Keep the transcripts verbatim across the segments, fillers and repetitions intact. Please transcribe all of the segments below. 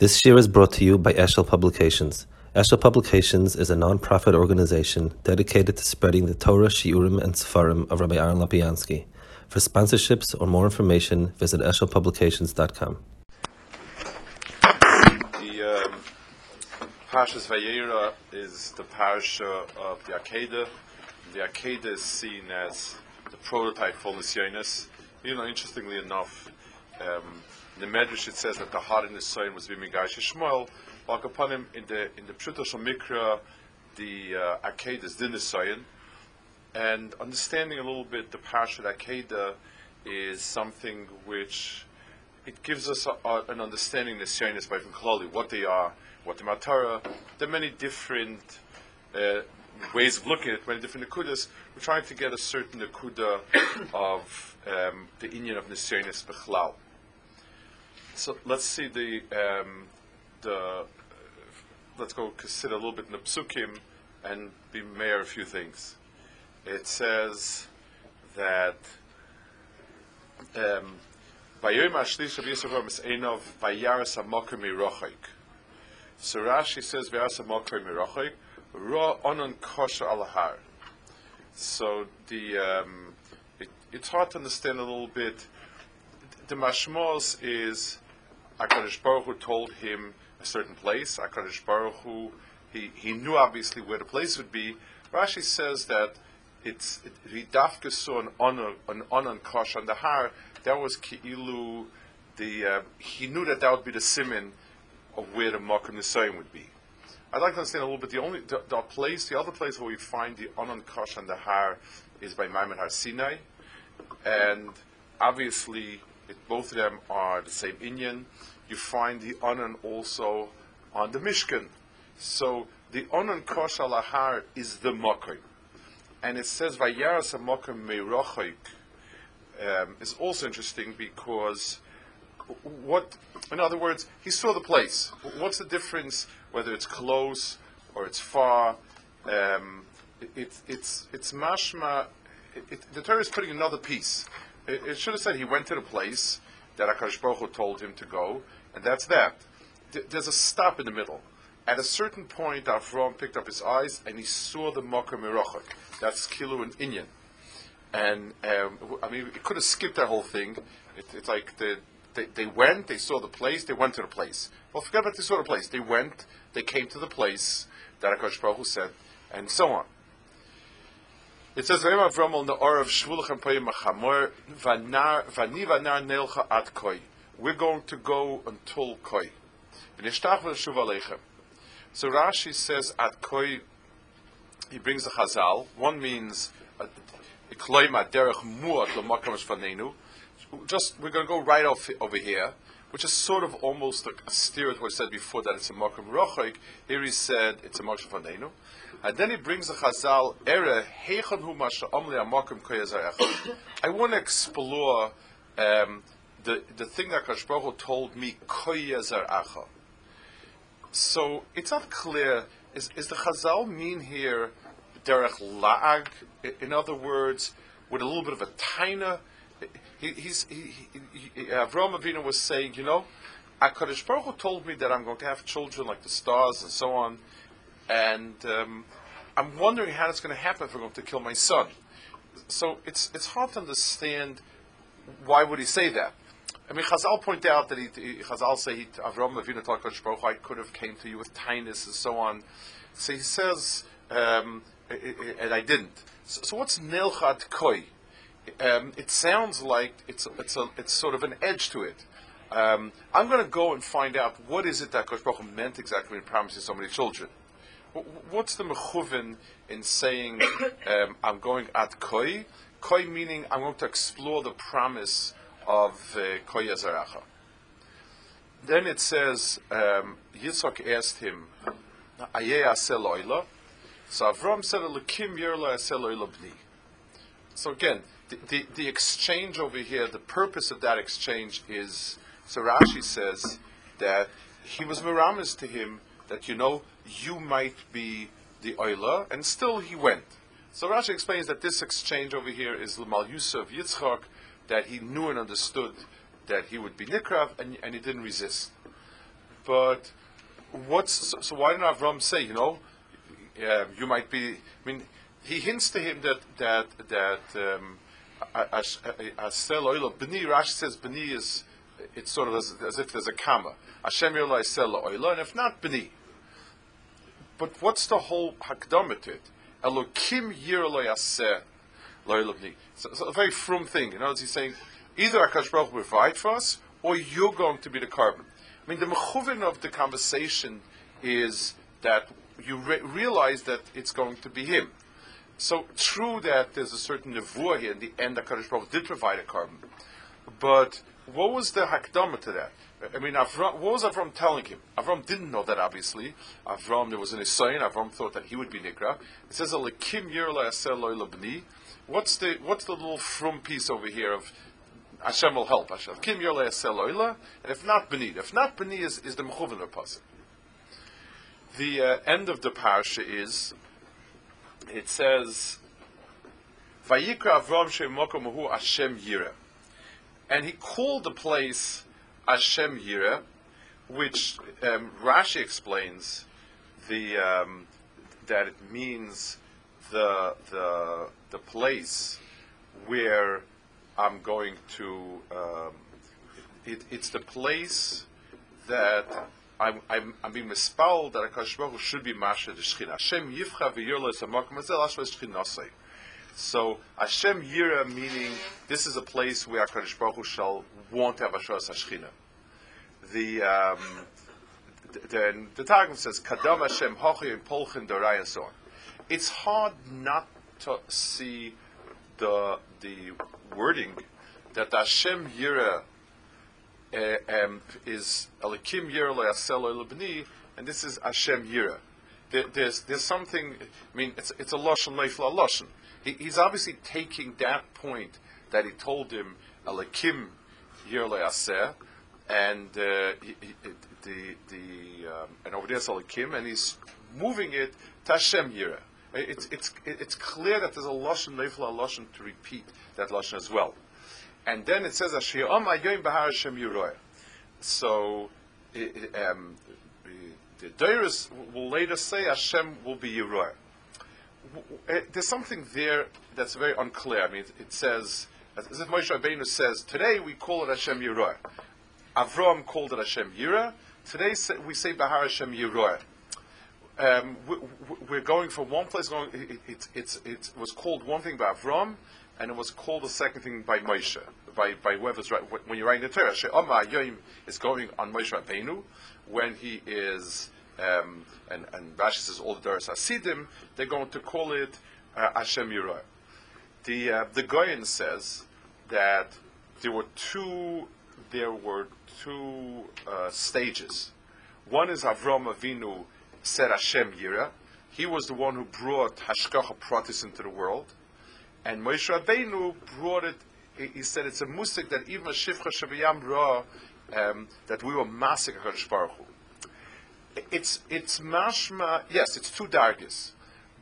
This year is brought to you by Eshel Publications. Eshel Publications is a non-profit organization dedicated to spreading the Torah, Shiurim, and Sefarim of Rabbi Aaron Lopiansky. For sponsorships or more information, visit eshel publications dot com. The um, Parshas Vayeira is the Parsha of the Akeida. The Akeida is seen as the prototype for Nisayon. You know, interestingly enough, um, in the Medrash it says that the heart in the Nisayon was b'migayish Shmuel. Like upon him, in the in the Prithosh al Mikra, the uh, Akkad is the Nisayon, and understanding a little bit the Parshat Akeida is something which it gives us a, a, an understanding of the Nisayonos by Klali, what they are, what the Matara. There are many different uh, ways of looking at it, many different Nakudas. We're trying to get a certain Nakuda of um, the Inyan of Nisayonos Bechlal. So let's see the. Um, The, uh, let's go consider a little bit in the Psukim and be mayor a few things. It says that um, so Rashi says so the um, it, it's hard to understand a little bit. The mashmos is Akadosh Baruch Hu told him a certain place. Akadosh Baruch Hu, he, he knew obviously where the place would be. Rashi says that it's Vidavka saw an honor, an honor and kosh on the har. That was Ki'ilu, the uh, he knew that that would be the simin of where the Moichin Nisayon would be. I'd like to understand a little bit. The only the, the place, the other place where we find the honor and kosh on the har is by Maimon Har Sinai, and obviously it, both of them are the same inyan. You find the Onan also on the Mishkan. So the Onan Kosh al Ahar is the Mokim. And it says Vayeras HaMokim Meirochik um, is also interesting because what, in other words, he saw the place. What's the difference whether it's close or it's far? Um, it, it, it's, it's mashma. It, it, the Torah is putting another piece. It, it should have said he went to the place that HaKadosh Baruch Hu told him to go, and that's that. Th- there's a stop in the middle. At a certain point, Avraham picked up his eyes, and he saw the Moichin deGadlus. That's Kilu and Inyan. And, um, I mean, it could have skipped that whole thing. It, it's like the, they, they went, they saw the place, they went to the place. Well, forget about they saw the place. They went, they came to the place that HaKadosh Baruch Hu said, and so on. It says, we're going to go until Koi. So Rashi says, at Koi, he brings the Chazal. One means, just we're going to go right off over here, which is sort of almost a steer at what I said before, that it's a Moichin deGadlus. Here he said, it's a Moichin deGadlus. And then he brings the Chazal, I want to explore um, the, the thing that HaKadosh Baruch Hu told me, so it's not clear, is, is the Chazal mean here, derech laag? In other words, with a little bit of a taina? He, he's, he, he, he, Avraham Avinu was saying, you know, HaKadosh Baruch Hu told me that I'm going to have children like the stars and so on. And um, I'm wondering how it's going to happen if I'm going to kill my son. So it's it's hard to understand why would he say that. I mean, Chazal point out that he, he Chazal say he, Avraham Avinu told HaKadosh Baruch Hu, I could have came to you with kindness and so on. So he says, um, and I didn't. So, so what's Nelchad Koi? Um, it sounds like it's it's a, it's sort of an edge to it. Um, I'm going to go and find out what is it that HaKadosh Baruch Hu meant exactly in promising so many children. What's the mechuvin in saying um, I'm going at koi? Koi meaning I'm going to explore the promise of uh, koi azaracha. Then it says um, Yitzchak asked him, "Ayeh asel oila." So Avram said, "Elokim yerla asel oila bni." So again, the, the the exchange over here, the purpose of that exchange is. So Rashi says that he was meramis to him that you know. You might be the oila, and still he went. So Rashi explains that this exchange over here is l'mal Yusuf Yitzchak, that he knew and understood that he would be nikrav, and, and he didn't resist. But what's so, so why didn't Avram say, you know, uh, you might be? I mean, he hints to him that that that um, Asel Oila B'ni. Rashi says B'ni is it's sort of as, as if there's a comma. Hashem Yola Asel Oila, and if not B'ni. But what's the whole hakdama to it? Elokim Yirlo Yaseh Loila B'ni. It's a very frum thing. You know, as he's saying, either Akash Baruch will provide for us, or you're going to be the carbon. I mean, the mechuvin of the conversation is that you re- realize that it's going to be him. So true that there's a certain nevuah here in the end. Hakadosh Baruch Hu did provide a carbon, but what was the hakdama to that? I mean, Avram, what was Avram telling him? Avram didn't know that obviously. Avram, there was an Nisayon. Avram thought that he would be nikra. It says Elokim Yirlo Yaseh Loila B'ni. What's the what's the little frum piece over here of? Hashem will help. Hashem. Kim Yolei Asel Oila, and if not B'ni. If not B'ni is, is the Mechuvin of Pasuk. The uh, end of the parasha is, it says, Vayikra Avram Shemokom Hu Hashem Yireh, and he called the place Hashem Yireh, which um, Rashi explains the um, that it means the the the place where. I'm going to. Um, it, it's the place that I'm. I'm, I'm being misspelled that Hakadosh Baruch Hu should be Masha the Shechina. Hashem Yivcha v'Yirlo Zamakom Azel Ashva Shechinasei. So Hashem Yira, meaning this is a place where Hakadosh Baruch Hu shall want to have Asheras Hashchina. The um, then the, the Targum says Kadam Hashem Hochi and Polchin Dorai and so on. It's hard not to see the the. wording that Hashem Yireh uh, um, is Elokim Yireh Le'asel Oila B'ni, and this is Hashem Yireh. There, there's there's something. I mean, it's it's a lashon leifla lashon. He, he's obviously taking that point that he told him Elokim Yireh Le'aseh, and uh, he, he, the the um, and over there's Elokim, and he's moving it to Hashem Yireh. It's it's it's clear that there's a lashon leifla lashon to repeat that lashon as well, and then it says Asher Om Hayoyim B'Har Hashem Yiroeh. So um, the Deiros will later say Hashem will be Yiroeh. There's something there that's very unclear. I mean, it, it says as if Moshe Rabbeinu says today we call it Hashem Yiroeh. Avram called it Hashem Yireh. Today we say B'Har Hashem Yiroeh. Um, we, we're going from one place. Going, it, it, it, it was called one thing by Avram, and it was called the second thing by Moshe. By by whoever's right. When you're writing the Torah, She'ama Yoim is going on Moshe Rabbeinu when he is, um, and and Rashi says all the Doros Hasidim. They're going to call it uh, Hashem Yireh. The uh, the Goyen says that there were two there were two uh, stages. One is Avram Avinu. Said Hashem Yireh. He was the one who brought Hashkacha Pratis into the world, and Moshe Rabbeinu brought it. He said it's a musik that even a Shivcha Shaviyam Ra, um, that we were masik HaKadosh Baruch Hu. It's it's mashma. Yes, it's two dargis,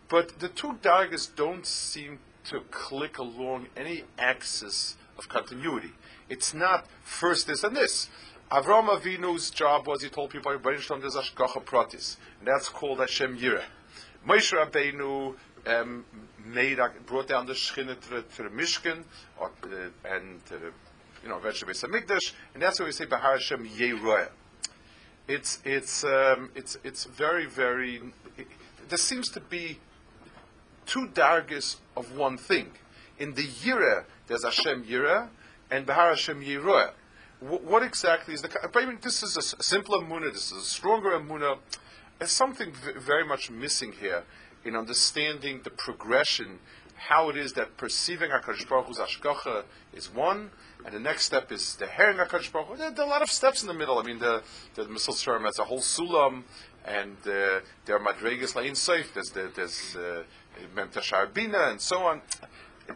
but the two dargis don't seem to click along any axis of continuity. It's not first this and this. Avram Avinu's job was he told people, there's Ashkacha Pratis, and that's called Hashem Yireh. Moshe Rabbeinu um, made, brought down the Shechina to, to the Mishkan, or, uh, and uh, you know, eventually Beis Hamikdash, and that's where we say B'Har Hashem Yireh. It's it's um, it's it's very very. It, there seems to be two dargis of one thing. In the Yireh, there's Hashem Yireh and B'Har Hashem Yireh. What exactly is the? I mean, this is a simpler emunah. This is a stronger emunah. There's something v- very much missing here in understanding the progression. How it is that perceiving Hakadosh Baruch Hu's Hashgacha is one, and the next step is the hearing Hakadosh Baruch Hu. There, there are a lot of steps in the middle. I mean, the the Mishnah Torah has a whole sulam, and uh, there are madregas la'in soif. There's the, there's mem tashar bina and so on.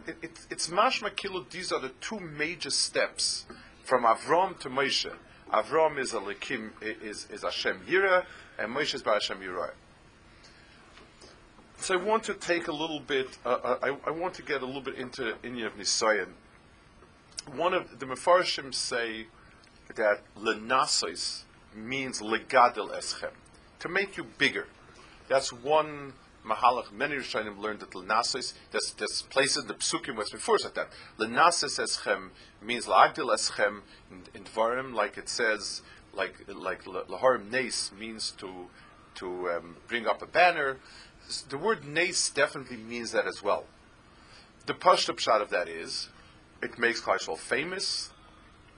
It, it, it's mashma kilu. These are the two major steps. From Avram to Moshe, Avram is Elokim, is is Hashem Yireh, and Moshe is B'Har Hashem Yireh. So I want to take a little bit. Uh, I, I want to get a little bit into Inyan of Nisayon. One of the Mefarshim say that Lenasos means legadel eschem, to make you bigger. That's one mahalach. Many Rishonim learned that l'nasis. There's, there's places in the Psukim where it's before said that l'nasis eschem means la'agdil eschem in Dvarim, like it says, like like laharim nes means to to um, bring up a banner. The word nes definitely means that as well. The pashut pshat of that is, it makes Klal Yisrael famous.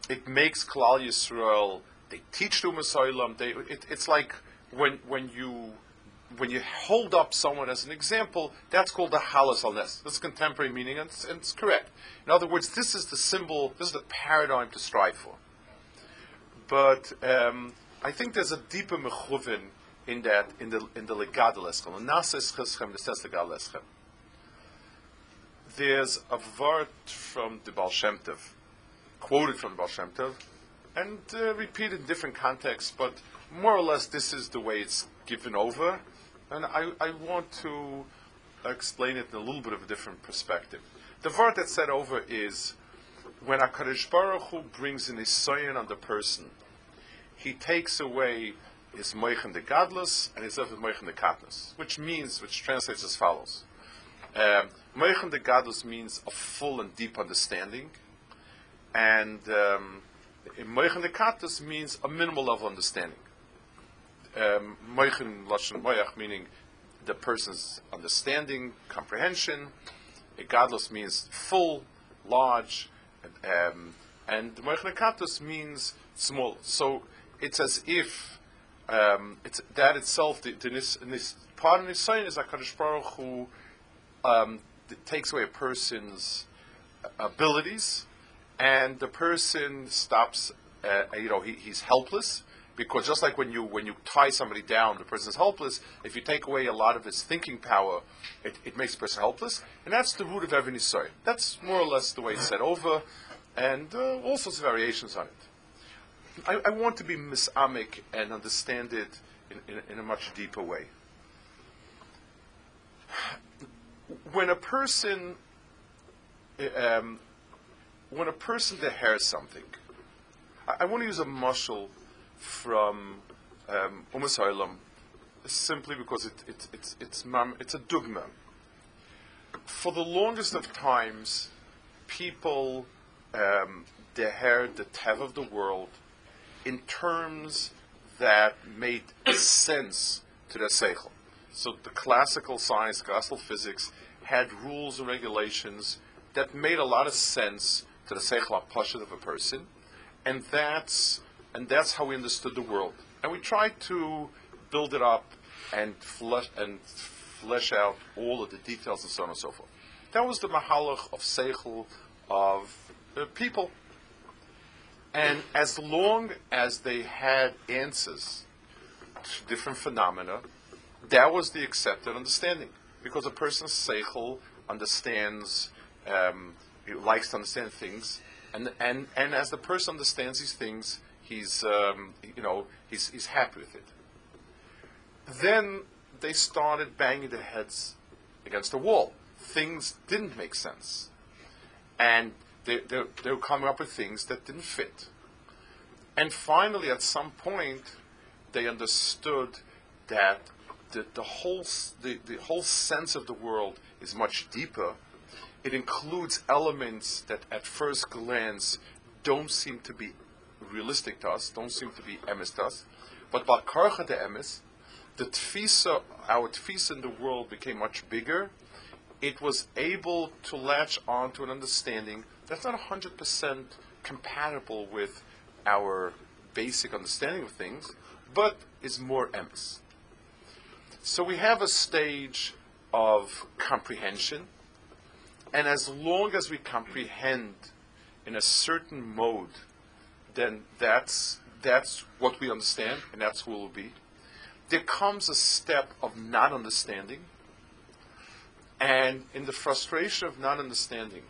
It makes Klal Yisrael. They teach to Masaylam. They it, it's like when when you. When you hold up someone as an example, that's called the halas al nes. That's contemporary meaning, and it's, and it's correct. In other words, this is the symbol, this is the paradigm to strive for. But um, I think there's a deeper mechuvin in that, in the in the legadel eschem, nases eschem, the ses legadel eschem. There's a vart from the Baal Shem Tov, quoted from the Baal Shem Tov, and uh, repeated in different contexts, but more or less this is the way it's given over. And I, I want to explain it in a little bit of a different perspective. The word that's said over is, when HaKadosh Baruch Hu brings an Nisayon on the person, he takes away his Moichin deGadlus and his Moichin deKatnus, which means, which translates as follows. Um, Moichin deGadlus means a full and deep understanding, and um, Moichin deKatnus means a minimal level understanding. Moichin lashon moich, meaning the person's understanding, comprehension. Gadlus means full, large, um, and Moichin deKatnus means small. So it's as if um, it's that itself. The, the nis, nis, part of Nisayon is HaKadosh Baruch Hu um, takes away a person's abilities, and the person stops. Uh, you know, he, he's helpless. Because just like when you when you tie somebody down, the person is helpless. If you take away a lot of his thinking power, it, it makes the person helpless. And that's the root of every Nisayon. That's more or less the way it's said over, and uh, all sorts of variations on it. I, I want to be misamic and understand it in, in, in a much deeper way. When a person, um, when a person dehears something, I, I want to use a mushal from um, Umas Ha'olam, simply because it, it, it's, it's, it's a dogma. For the longest of times, people um, dehered the tev of the world in terms that made sense to their seichel. So the classical science, classical physics, had rules and regulations that made a lot of sense to the seichel ha'pashut of a person, and that's And that's how we understood the world. And we tried to build it up and flesh, and flesh out all of the details and so on and so forth. That was the mahalach of seichel of the people. And as long as they had answers to different phenomena, that was the accepted understanding. Because a person's seichel understands, um, he likes to understand things. And, and, and as the person understands these things, He's, um, you know, he's, he's happy with it. Then they started banging their heads against the wall. Things didn't make sense. And they, they, they were coming up with things that didn't fit. And finally, at some point, they understood that the, the, whole, the, the whole sense of the world is much deeper. It includes elements that at first glance don't seem to be realistic to us, don't seem to be emes to us, but bal karcha de emes, the tfisa, our tfisa in the world became much bigger. It was able to latch on to an understanding that's not one hundred percent compatible with our basic understanding of things, but is more emes. So we have a stage of comprehension, and as long as we comprehend in a certain mode, then that's, that's what we understand, and that's who we'll be. There comes a step of not understanding, and in the frustration of not understanding,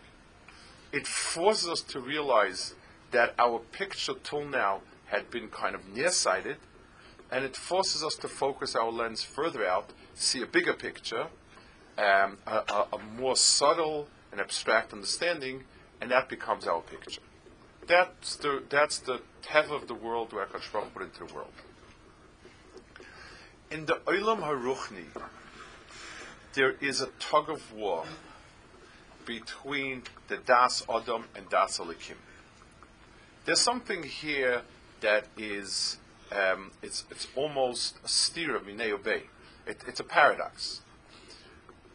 it forces us to realize that our picture till now had been kind of nearsighted, and it forces us to focus our lens further out, see a bigger picture, um, a, a, a more subtle and abstract understanding, and that becomes our picture. That's the that's the tev of the world where Akash Baruch put into the world. In the Olam Haruchni, there is a tug of war between the Das Adam and Das Elokim. There's something here that is um, it's it's almost a stira minei obey. It, it's a paradox.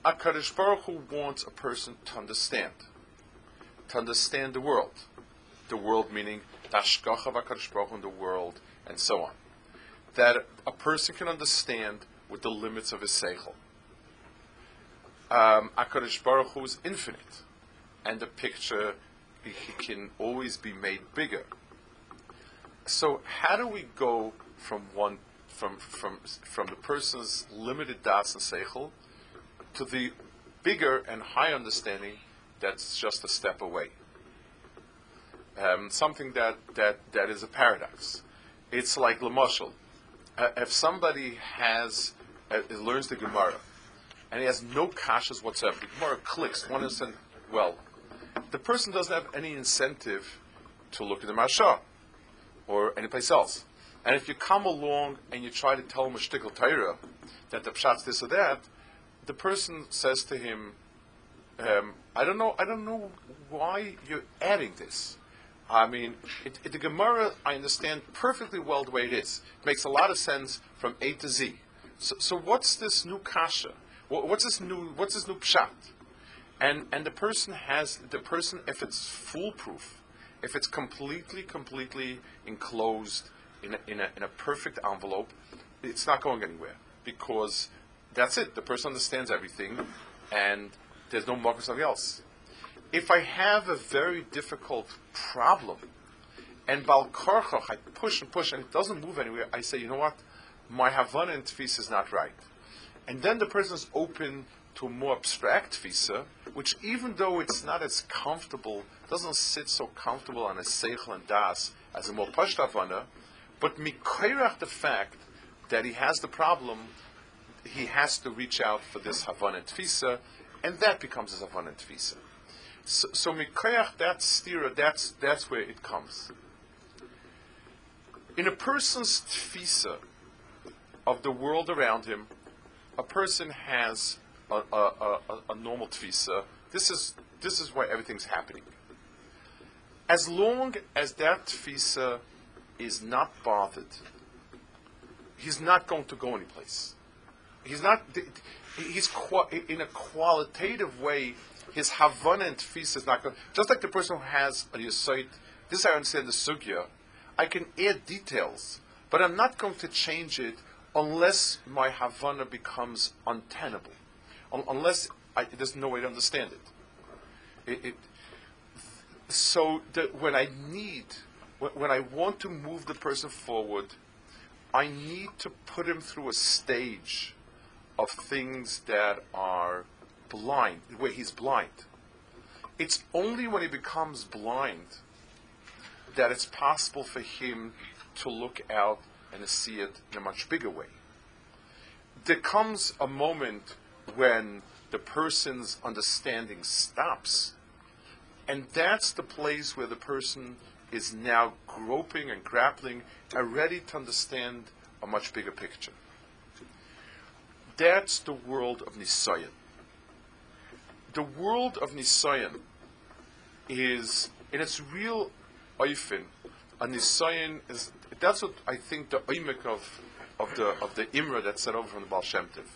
Akadosh Baruch Hu wants a person to understand, to understand the world. The world meaning Dashkach of HaKadosh Baruch Hu in the world, and so on. That a person can understand with the limits of his seichel. Um, HaKadosh Baruch Hu is infinite, and the picture he, he can always be made bigger. So how do we go from one from from from the person's limited das and seichel to the bigger and high understanding that's just a step away? Um, something that, that, that is a paradox. It's like l'mashal. Uh, if somebody has uh, learns the Gemara and he has no kashas whatsoever, the Gemara clicks one instant. Well, the person doesn't have any incentive to look at the Marsha or anyplace else. And if you come along and you try to tell him a shtickle Torah that the pshat's this or that, the person says to him, um, "I don't know. I don't know why you're adding this." I mean, it, it, the Gemara, I understand perfectly well the way it is. It makes a lot of sense from A to Z. So, so what's this new kasha? What, what's this new? What's this new pshat? And and the person has the person if it's foolproof, if it's completely, completely enclosed in a, in a, in a perfect envelope, it's not going anywhere because that's it. The person understands everything, and there's no more something else. If I have a very difficult problem, and Bal Karchach, I push and push, and it doesn't move anywhere, I say, you know what, my Havana and Tfisa is not right. And then the person is open to a more abstract Tfisa, which even though it's not as comfortable, doesn't sit so comfortable on a Seichel and Das as a more Pasht Havana, but Mikoirach the fact that he has the problem, he has to reach out for this Havana and Tfisa, and that becomes his Havana and Tfisa. So, so Mikoyach, that stira, that's, that's where it comes. In a person's tfisa of the world around him, a person has a, a, a, a normal tfisa. This is, this is why everything's happening. As long as that tfisa is not bothered, he's not going to go anyplace. He's not, he's qua- in a qualitative way, his Havana and Tfisa is not going to... Just like the person who has a Yesod, this I understand the Sugya, I can add details, but I'm not going to change it unless my Havana becomes untenable, Un- unless I, there's no way to understand it. it, it so that when I need, when, when I want to move the person forward, I need to put him through a stage of things that are... blind, where he's blind. It's only when he becomes blind that it's possible for him to look out and to see it in a much bigger way. There comes a moment when the person's understanding stops, and that's the place where the person is now groping and grappling and ready to understand a much bigger picture. That's the world of Nisayon. The world of Nisayon is, in its real oifin, a Nisayon is, that's what I think the oimik of, of the of the Imra that's set over from the Baal Shem Tov.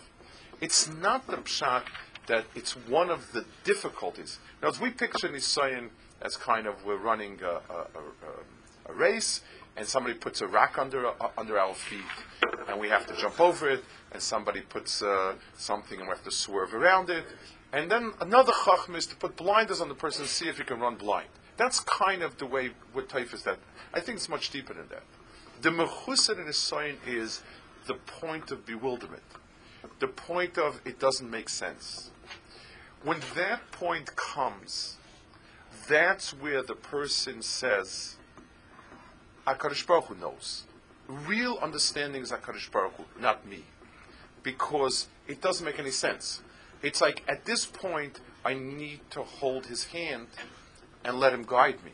It's not the pshat that it's one of the difficulties. Now, as we picture Nisayon as kind of we're running a, a, a, a race, and somebody puts a rock under uh, under our feet, and we have to jump over it, and somebody puts uh, something and we have to swerve around it. And then another chacham is to put blinders on the person and see if you can run blind. That's kind of the way with Taif is that. I think it's much deeper than that. The mechusad in Nisayon is the point of bewilderment. The point of it doesn't make sense. When that point comes, that's where the person says, HaKadosh Baruch Hu knows. Real understanding is HaKadosh Baruch Hu, not me. Because it doesn't make any sense. It's like, at this point, I need to hold his hand and let him guide me.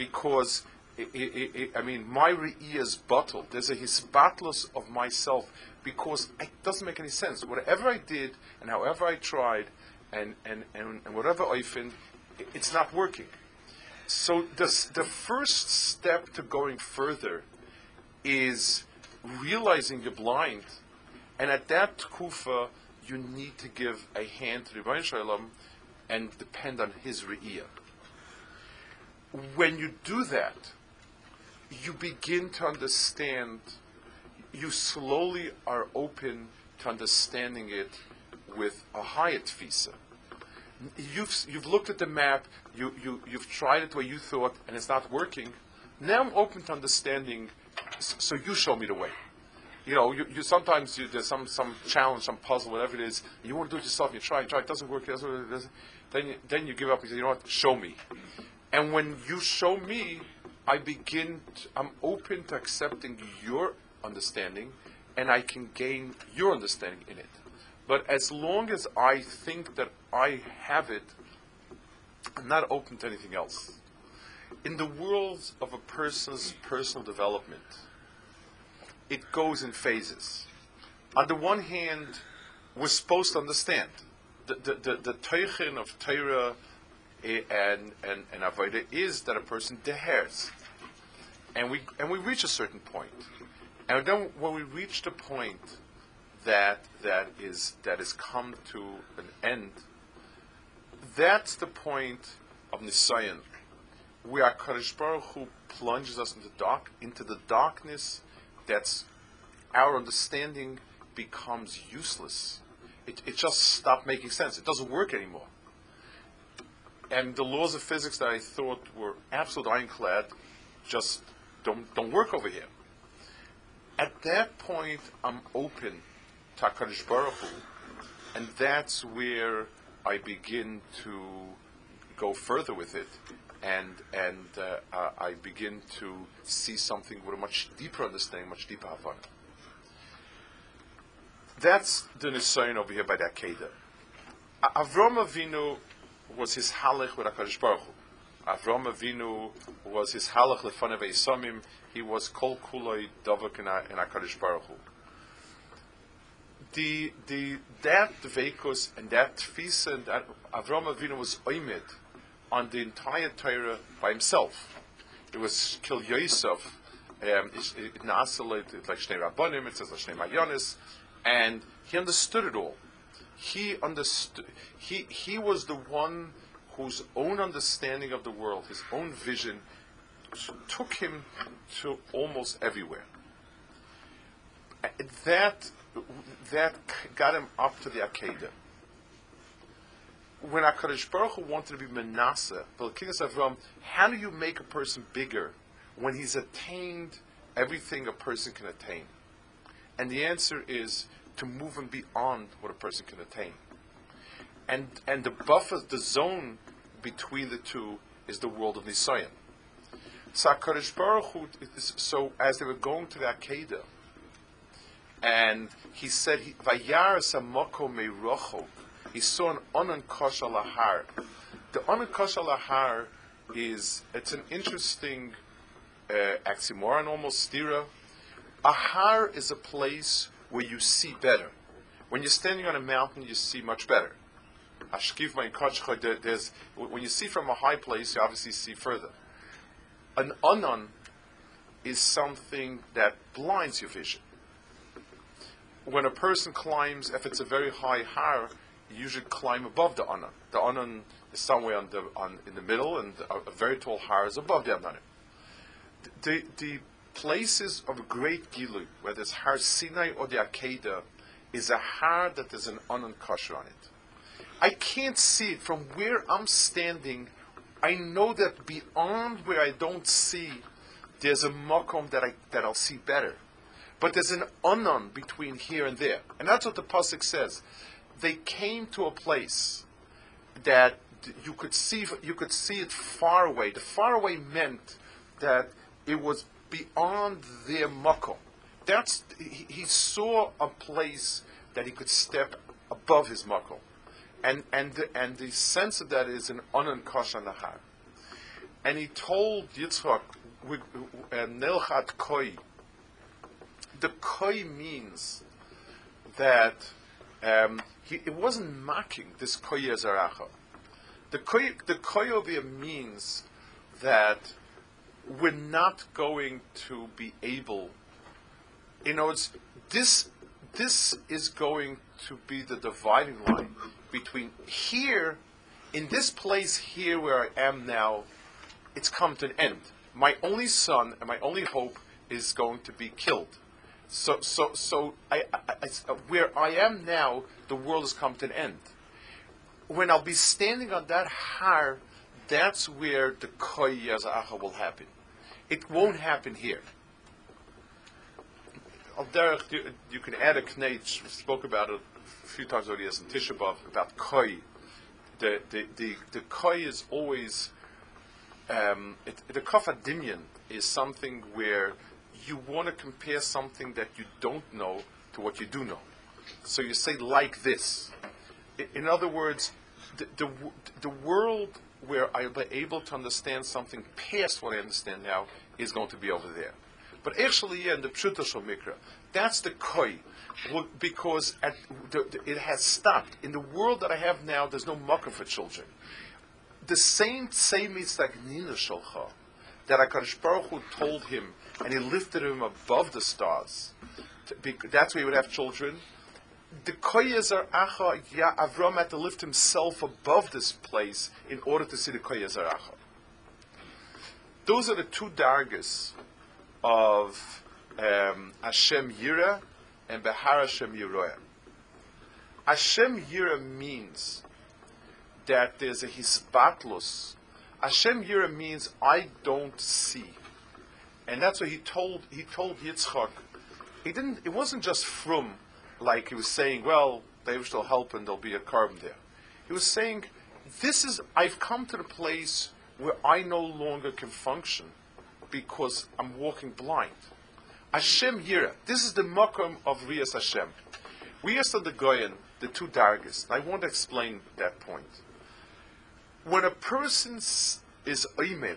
because it, it, it, I mean, my re'iyah is bottled. There's a hisbatlus of myself because it doesn't make any sense. Whatever I did and however I tried and and and, and whatever I find, it's not working. So this, the first step to going further is realizing you're blind, and at that tkufa you need to give a hand to Rebbeinu Shalom and depend on his re'iyah. When you do that, you begin to understand, you slowly are open to understanding it with a higher tefisa. You've, you've looked at the map, you, you, you've tried it where you thought, and it's not working. Now I'm open to understanding, so you show me the way. You know, you, you sometimes you, there's some, some challenge, some puzzle, whatever it is, you want to do it yourself, you try, you try, it doesn't work, it doesn't, it doesn't. Then, you, then you give up and say, you know what, show me. And when you show me, I begin, to, I'm open to accepting your understanding, and I can gain your understanding in it. But as long as I think that I have it, I'm not open to anything else. In the world of a person's personal development, it goes in phases. On the one hand, we're supposed to understand. The, the, the, the teichin of Torah and and and Avaida is that a person dehers, and we and we reach a certain point, and then when we reach the point that that is that has come to an end, that's the point of Nisayon, where Kadosh Baruch Hu plunges us into dark into the darkness. That's our understanding becomes useless. It it just stopped making sense. It doesn't work anymore. And the laws of physics that I thought were absolute ironclad just don't don't work over here. At that point, I'm open to HaKadosh Baruch Hu, and that's where I begin to go further with it, and and uh, I begin to see something with a much deeper understanding, much deeper Havana. That's the Nisayon over here by the Akeida. Avraham Avinu was his halach with HaKadosh Baruch Hu. Avraham Avinu was his halach lefanev eisamim. He was kol kuloi davak in HaKadosh Baruch Hu. The the that dveikos and that tefisa and that Avraham Avinu was oimed on the entire Torah by himself. It was Kil Yosef, um, it nasiled it like Shnei Rabbanim, it says like Shnei Mayonis, and he understood it all. He understood. He he was the one whose own understanding of the world, his own vision, took him to almost everywhere. That that got him up to the Akedah. When HaKadosh Baruch Hu wanted to be Manasseh, but King Avram, how do you make a person bigger when he's attained everything a person can attain? And the answer is to move and beyond what a person can attain, and and the buffer, the zone between the two, is the world of Nisayon. So HaKadosh Baruch Hu, so as they were going to the Akedah, and he said, "Vayar samoko meirocho." He saw an unankosh alahar. The unankosh alahar is it's an interesting uh, oxymoron, almost stira. Ahar is a place where you see better. When you're standing on a mountain, you see much better. Ashkiv ma'ikachcha, there's, when you see from a high place, you obviously see further. An anan is something that blinds your vision. When a person climbs, if it's a very high har, you should climb above the anan. The anan is somewhere on the, on, in the middle, and a, a very tall har is above the anan. The, the places of great Gilu, whether it's Har Sinai or the Akedah, is a Har that there's an Anan Kasher on it. I can't see it from where I'm standing. I know that beyond where I don't see, there's a Makom that, I, that I'll see better. But there's an Anan between here and there. And that's what the Pasuk says. They came to a place that you could see, you could see it far away. The far away meant that it was beyond their makom. That's he, he saw a place that he could step above his makom, and and the, and the sense of that is an anan kosh anahar. and he told Yitzchak, Nelchat Koi. The Koi means that um, he, it wasn't mocking this Koi Yezaracha. The Koi, the Koi over here means that we're not going to be able, in other words, this, this is going to be the dividing line between here, in this place here where I am now, it's come to an end. My only son and my only hope is going to be killed. So, so, so I, I, I, where I am now, the world has come to an end. When I'll be standing on that har, that's where the Koi Yazacha will happen. It won't happen here. Al Derech, you, you can add a knetz. We spoke about it a few times already as in Tisha B'Av about Koi. The the the, the Koi is always um, it, the Kafah Dimyan is something where you want to compare something that you don't know to what you do know. So you say like this. In other words, the the, the world where I'll be able to understand something past what I understand now is going to be over there. But actually, yeah, in the Prithosh al Mikra, that's the Koi, because at the, the, it has stopped. In the world that I have now, there's no Makkah for children. The same same Yitzchak Nina Sholcha that HaKadosh Baruch Hu told him, and he lifted him above the stars. Be, that's where he would have children. The Koyezer Acha, yeah, Avram had to lift himself above this place in order to see the Koyezer Acha. Those are the two dargas of um, Hashem Yira and Behar Hashem Yiroya. Hashem Yira means that there's a hisbatlus. Hashem Yira means I don't see, and that's what he told. He told Yitzchak. He didn't. It wasn't just from. Like he was saying, well, they will help and there'll be a carbon there. He was saying, this is, I've come to the place where I no longer can function because I'm walking blind. Hashem Yira, this is the makom of Riyas Hashem. Riyas and the Goyen, the two dargis, and I want to explain that point. When a person is oimed,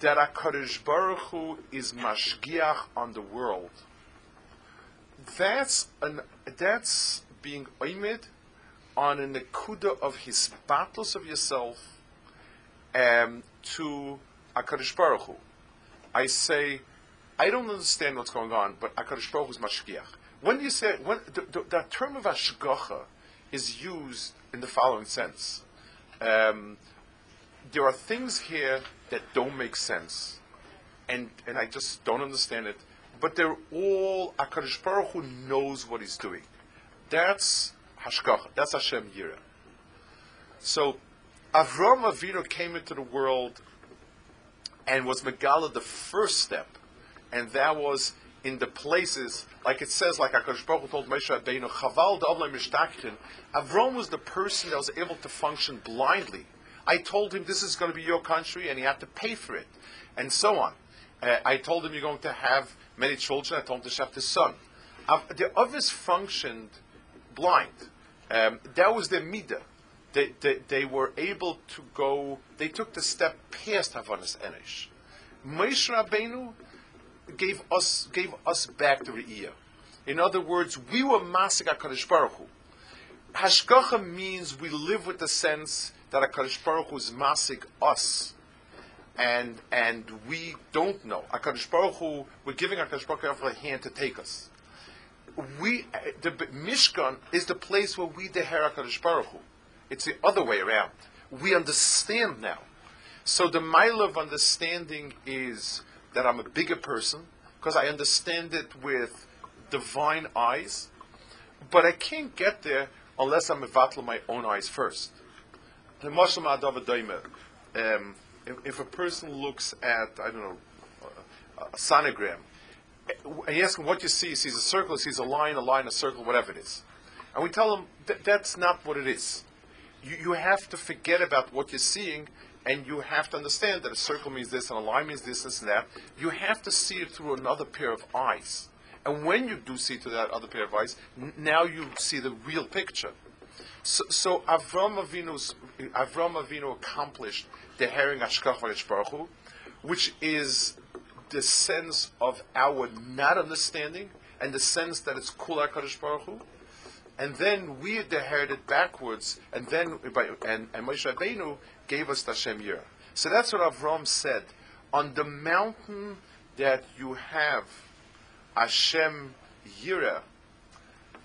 that HaKadosh Baruch Hu is mashgiach on the world, That's an that's being oimed on a nekuda of his battles of yourself um, to HaKadosh Baruch Hu. I say, I don't understand what's going on, but HaKadosh Baruch Hu is mashgiach. When you say when the, the, the term of hashgacha is used in the following sense, um, there are things here that don't make sense, and and I just don't understand it. But they're all HaKadosh Baruch Hu knows what he's doing. That's Hashgacha. That's Hashem Yira. So Avraham Avinu came into the world and was Megala the first step, and that was in the places, like it says, like HaKadosh Baruch Hu told Moshe Rabbeinu, Chaval da'avlei mishtaktin. Avraham was the person that was able to function blindly. I told him this is going to be your country, and he had to pay for it, and so on. Uh, I told him you're going to have many children. I told him to shaft his son. Uh, the others functioned blind. Um, that was their midah. They, they, they were able to go, they took the step past Havanas Enesh. Moshe Rabbeinu gave us, gave us back the Re'iyah. In other words, we were masik HaKadosh Baruch Hu. Hashgacha means we live with the sense that HaKadosh Baruch Hu is masik us. And and we don't know. HaKadosh Baruch Hu, we're giving HaKadosh Baruch Hu a hand to take us. We, the Mishkan is the place where we deher HaKadosh Baruch Hu. It's the other way around. We understand now. So the mile of understanding is that I'm a bigger person because I understand it with divine eyes, but I can't get there unless I'm mevatel my own eyes first. The Mashal Ma'adav Adaymer. If, if a person looks at, I don't know, a, a sonogram, and you ask him what you see, he sees a circle, he sees a line, a line, a circle, whatever it is. And we tell him that that's not what it is. You, you have to forget about what you're seeing, and you have to understand that a circle means this, and a line means this, this, and that. You have to see it through another pair of eyes. And when you do see it through that other pair of eyes, n now you see the real picture. So, so Avraham Avinu's Avraham Avinu accomplished the Herring Hashkach V'Kadosh Baruch Hu, which is the sense of our not understanding, and the sense that it's Kula Kadosh Baruch Hu. And then we inherited backwards, and then and, and Moshe Rabbeinu gave us the Hashem Yirah. So that's what Avram said. On the mountain that you have Hashem Yirah,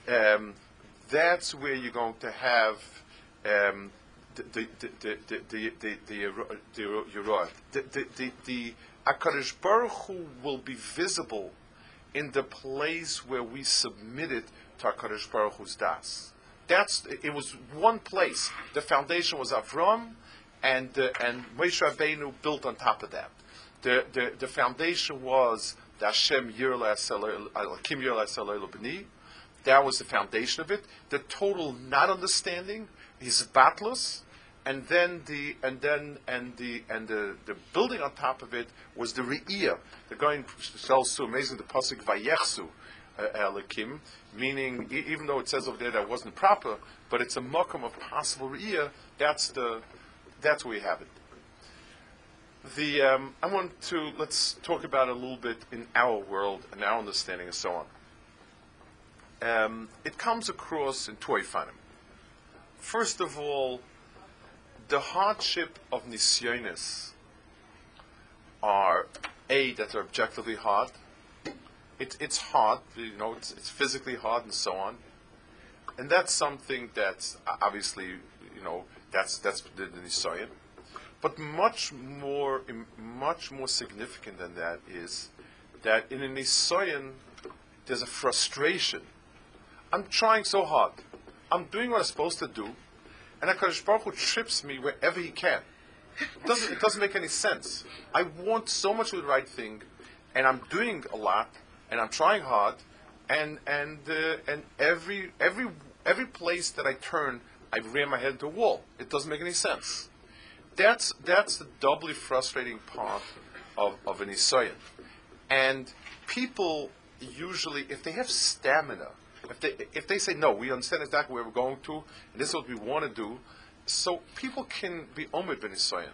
um, that's where you're going to have um, the the the the the the the the the, the, the, the Akadosh Baruch Hu will be visible in the place where we submit it to HaKadosh Baruch Hu's Das. That's, it was one place. The foundation was Avram, and uh, and Moshe Rabbeinu built on top of that. The the, the foundation was the Hashem Yirah L'Asel Elokim Yirah L'Asel Elobni. That was the foundation of it. The total not understanding, his batlus, and then the and then and the and the, the building on top of it was the Re'iyah. They're going tells so amazing the pasuk Vayechsu. Uh, Elokim, meaning e- even though it says over there that wasn't proper, but it's a mokum of possible re'iyah. That's the, that's where we have it. The um, I want to let's talk about it a little bit in our world and our understanding and so on. Um, it comes across in Toifanim. First of all, the hardship of Nisayonos are a that are objectively hard. It, it's hard, you know, it's, it's physically hard and so on. And that's something that's obviously, you know, that's that's the, the Nisayon. But much more much more significant than that is that in a Nisayon, there's a frustration. I'm trying so hard. I'm doing what I'm supposed to do, and HaKadosh Baruch Hu trips me wherever he can. It doesn't, it doesn't make any sense. I want so much of the right thing, and I'm doing a lot, and I'm trying hard, and and uh, and every every every place that I turn, I ram my head into a wall. It doesn't make any sense. That's that's the doubly frustrating part of of an Nisayon. And people usually, if they have stamina, if they if they say no, we understand exactly where we're going to, and this is what we want to do, so people can be omed by Nisayon.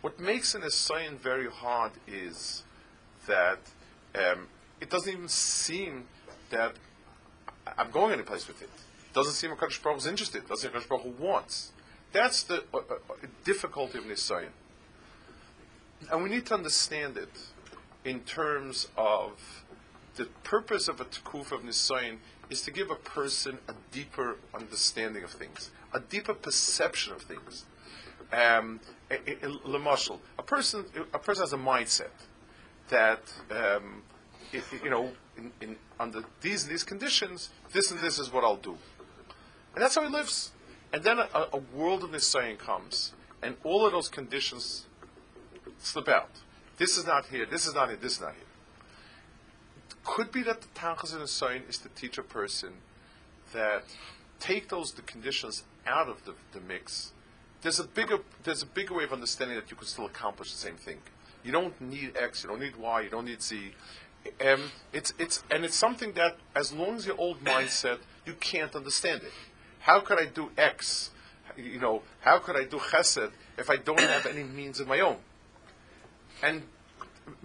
What makes an Nisayon very hard is that. Um, It doesn't even seem that I'm going any place with it. It doesn't seem HaKadosh Baruch Hu is interested. It doesn't seem HaKadosh Baruch Hu wants. That's the uh, uh, difficulty of Nisayon. And we need to understand it in terms of the purpose of a Tekuf of Nisayon is to give a person a deeper understanding of things, a deeper perception of things. Um, L'mashal, a person, a person has a mindset that... Um, If, you know, in, in, under these and these conditions, this and this is what I'll do. And that's how he lives. And then a, a world of Nisayon comes, and all of those conditions slip out. This is not here, this is not here, this is not here. It could be that the Tachas of Nisayon is to teach a person that take those the conditions out of the, the mix. There's a bigger there's a bigger way of understanding that you can still accomplish the same thing. You don't need X, you don't need Y, you don't need Z. Um, it's it's and it's something that as long as your old mindset, you can't understand it. How could I do X? You know, how could I do Chesed if I don't have any means of my own? And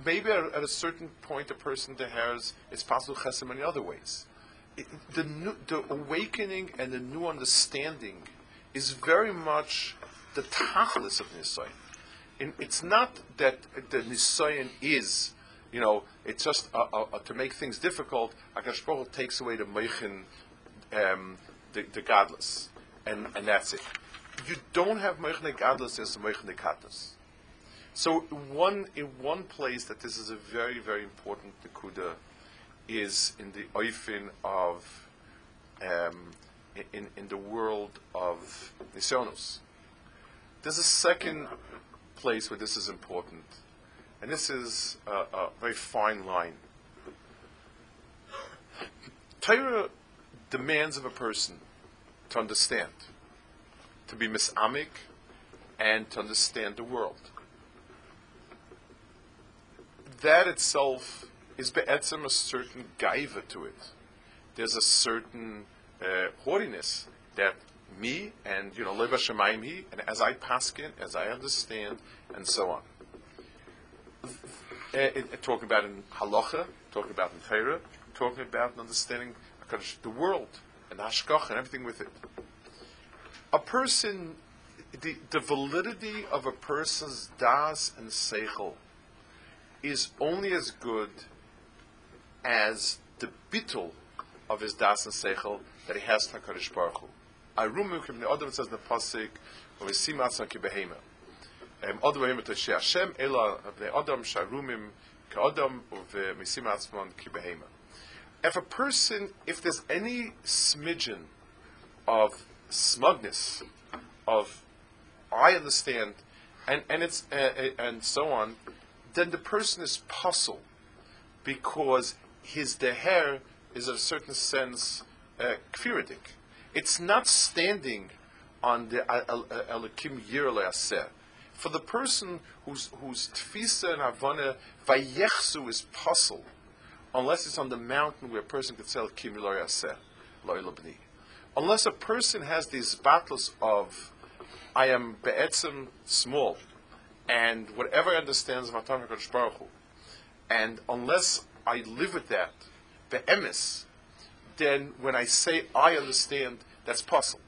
maybe at a certain point, a person that has it's possible Chesed many other ways. It, the new, the awakening and the new understanding is very much the tachlis of Nisayon. And it's not that the Nisayon is. You know, it's just uh, uh, to make things difficult. HaKadosh Baruch Hu takes away the Moichin deGadlus, and and that's it. You don't have Moichin deGadlus, there's Moichin deKatnus. So one in one place that this is a very very important nekuda is in the oifin of um, in in the world of Nisayonos. There's a second place where this is important. And this is a, a very fine line. Torah demands of a person to understand, to be misamik, and to understand the world. That itself is be'etzem a certain gaiva to it. There's a certain uh, haughtiness that me, and, you know, Leva Shemayim He, and as I paskin, as I understand, and so on. Uh, talking about in halacha, talking about in Torah, talking about in understanding the world and hashkach and everything with it. A person, the, the validity of a person's das and seichel is only as good as the bittul of his das and seichel that he has to HaKadosh Baruch Hu. Arumu Kim the other says in the pasuk, "We see matzon ki behema." Um, other way, to say Hashem ela the Adam sharumim ki Adam uve we see matzon ki behema. If a person, if there's any smidgen of smugness, of I understand, and and it's uh, uh, and so on, then the person is puzzled because his deher is in a certain sense uh, kfiridik. It's not standing on the Elokim Yirleh Aseh. For the person whose whose tfisa and havana vayechzu is puzzled, unless it's on the mountain where a person could say Elokim Yirleh Aseh, Lo Elobni. Unless a person has these battles of I am be'etzim small, and whatever I understand is Matan HaKadosh Baruch Hu, and unless I live with that, the emes, then when I say I understand, that's possible.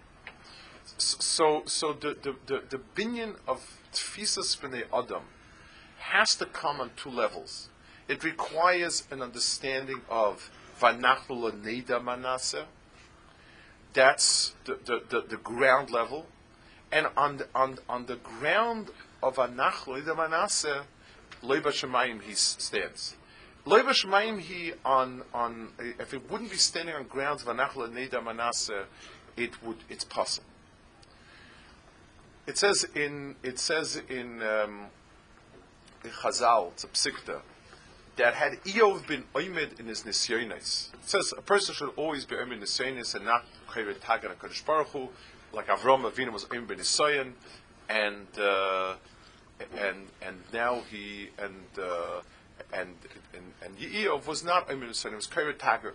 So, so the the the, the binyan of tfisas b'nei adam has to come on two levels. It requires an understanding of v'anachnu lo nida manaseh. That's the the, the the ground level, and on the, on on the ground of v'anachnu lo nida manaseh, lo b'shamayim he stands. Loiva Shemaim he on on if it wouldn't be standing on grounds of Anachla Neda Manasseh, it would it's possible. It says in it says in um, Chazal, it's a psikta, that had Iyov been oimed in his Nisayonis. It says a person should always be oimed in Nisayonis and not Kairat Hagan HaKadosh Baruch Hu, like Avraham Avinu was oimed in Nisayon, and uh, and and now he and. Uh, And and, and Iyov was not oimed in Nisayon; it was Kairat Hagar.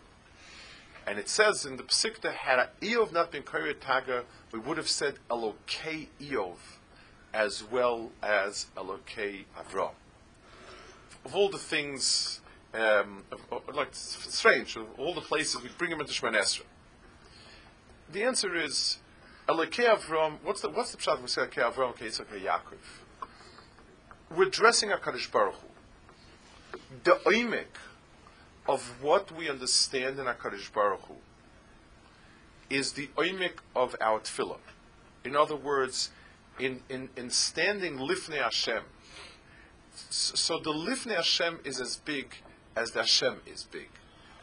And it says in the Psikta, had Iyov not been Kairat Hagar, we would have said Elokei Iyov as well as Elokei Avram. Of all the things, um, of, of, like it's strange, of all the places we bring him into Shemon Esrei. The answer is Elokei Avram. What's the what's the pshat we say Elokei Avram, Elokei Yitzchak, Elokei Yaakov? We're dressing HaKadosh Baruch Hu. The oimek of what we understand in HaKadosh Baruch Hu is the oimek of our tefillah. In other words, in, in, in standing lifnei Hashem. So the lifnei Hashem is as big as the Hashem is big,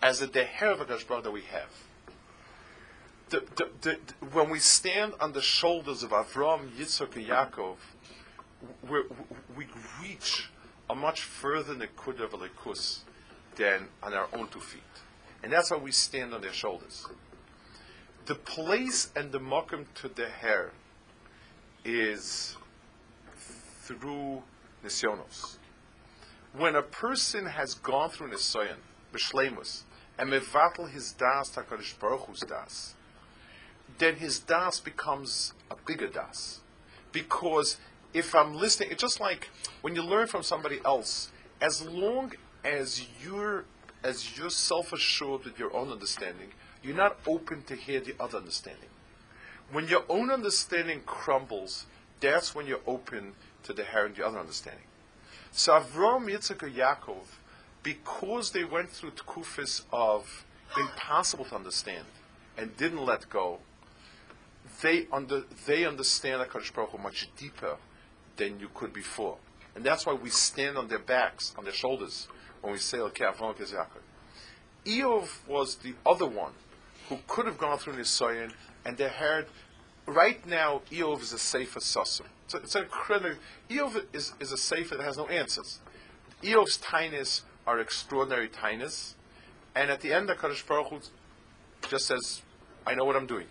as the deher of HaKadosh Baruch Hu that we have. The, the, the, the, when we stand on the shoulders of Avram, Yitzchak, and Yaakov, we we reach are much further nekud of a lekus than on our own two feet. And that's why we stand on their shoulders. The place and the makom to the hair is through nisyonos. When a person has gone through nisayon, b'shleimus, and mevatel his das, HaKadosh Baruch Hu's das, then his das becomes a bigger das. Because if I'm listening, it's just like when you learn from somebody else. As long as you're as you're self-assured with your own understanding, you're not open to hear the other understanding. When your own understanding crumbles, that's when you're open to the her and the other understanding. So Avram, Yitzchak, and Yaakov, because they went through tkufis of impossible to understand and didn't let go, they under they understand HaKadosh Baruch Hu much deeper than you could before. And that's why we stand on their backs, on their shoulders, when we say, Elokei Avram, Elokei Yaakov. Iyov was the other one who could have gone through Nisayon, and they heard, right now, Iyov is a sefer sasum. It's, it's an incredible, Iyov is, is a sefer that has no answers. Iyov's tainis are extraordinary tainis, and at the end, HaKadosh Baruch Hu just says, I know what I'm doing.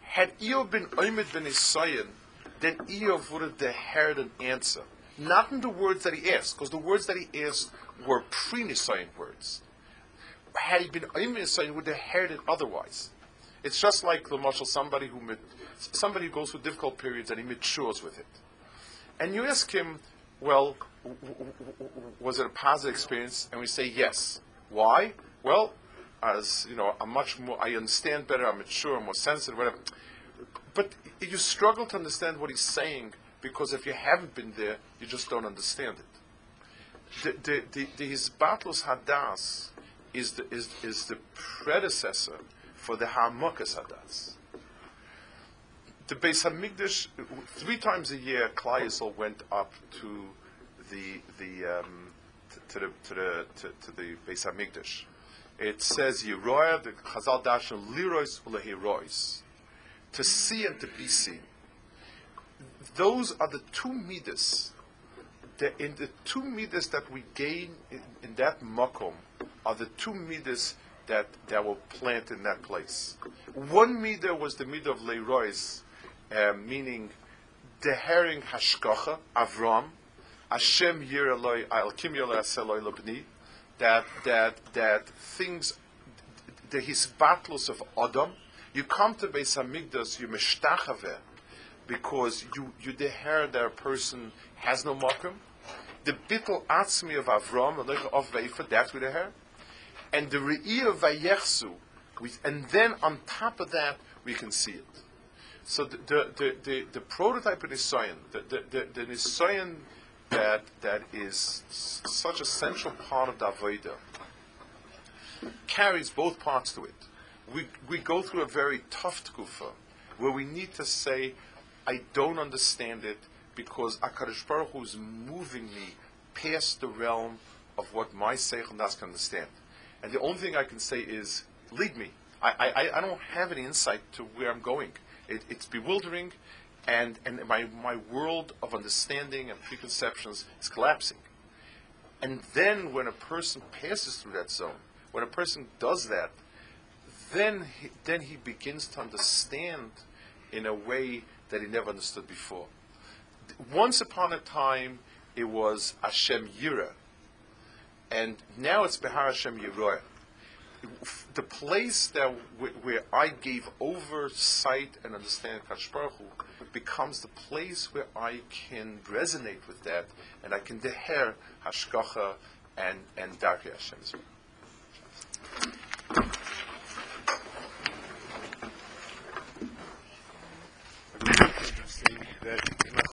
Had Iyov been oimed ben Nisayon, then Iyov would have dehered an answer. Not in the words that he asked, because the words that he asked were pre-Nisayon words. Had he been oimed ben Nisayon, he would have heard it otherwise. It's just like the marshal, somebody who mit, somebody who goes through difficult periods and he matures with it. And you ask him, well, w- w- w- was it a positive experience? And we say yes. Why? Well, as you know, I'm much more. I understand better. I'm mature. I'm more sensitive. Whatever. But you struggle to understand what he's saying because if you haven't been there, you just don't understand it. The, the, the, the Hisbatlos Hadas is the is is the predecessor for the Hamukas Hadas. The Beis Hamikdash, three times a year, Klal Yisrael went up to the the um, to, to the to the to, to the Beis Hamikdash. It says Yeroya, the Chazal Darshan Lirois Ulehirois, to see and to be seen. Those are the two midas. The, in the two midas that we gain in, in that makom are the two midas that that were planted in that place. One midah was the midah of leirois, uh, meaning the herring hashkacha Avram, Hashem yiraloi alkim yiraloi aseloi lobni, that that that things, the his battles of Adam. You come to Beis Hamikdash, you mishtachave, because you you deher that a person has no makom. The bittul atzmi of Avram, of Veifa, that we deher. And the re'ir vayechsu, and then on top of that we can see it. So the the the, the, the prototype of Nisayon, the the, the, the Nisayon that that is s- such a central part of the Avodah, carries both parts to it. We we go through a very tough tkufa where we need to say, I don't understand it because Akadosh Baruch Hu is moving me past the realm of what my seichel das can understand. And the only thing I can say is, lead me. I, I, I don't have any insight to where I'm going. It, it's bewildering, and, and my, my world of understanding and preconceptions is collapsing. And then when a person passes through that zone, when a person does that, then he, then he begins to understand in a way that he never understood before. Once upon a time, it was Hashem Yireh. And now it's Behar Hashem Yeroya. The place that w- where I gave over sight and understanding Kadosh Baruch Hu becomes the place where I can resonate with that, and I can deher Hashkacha and and Darkei Hashem.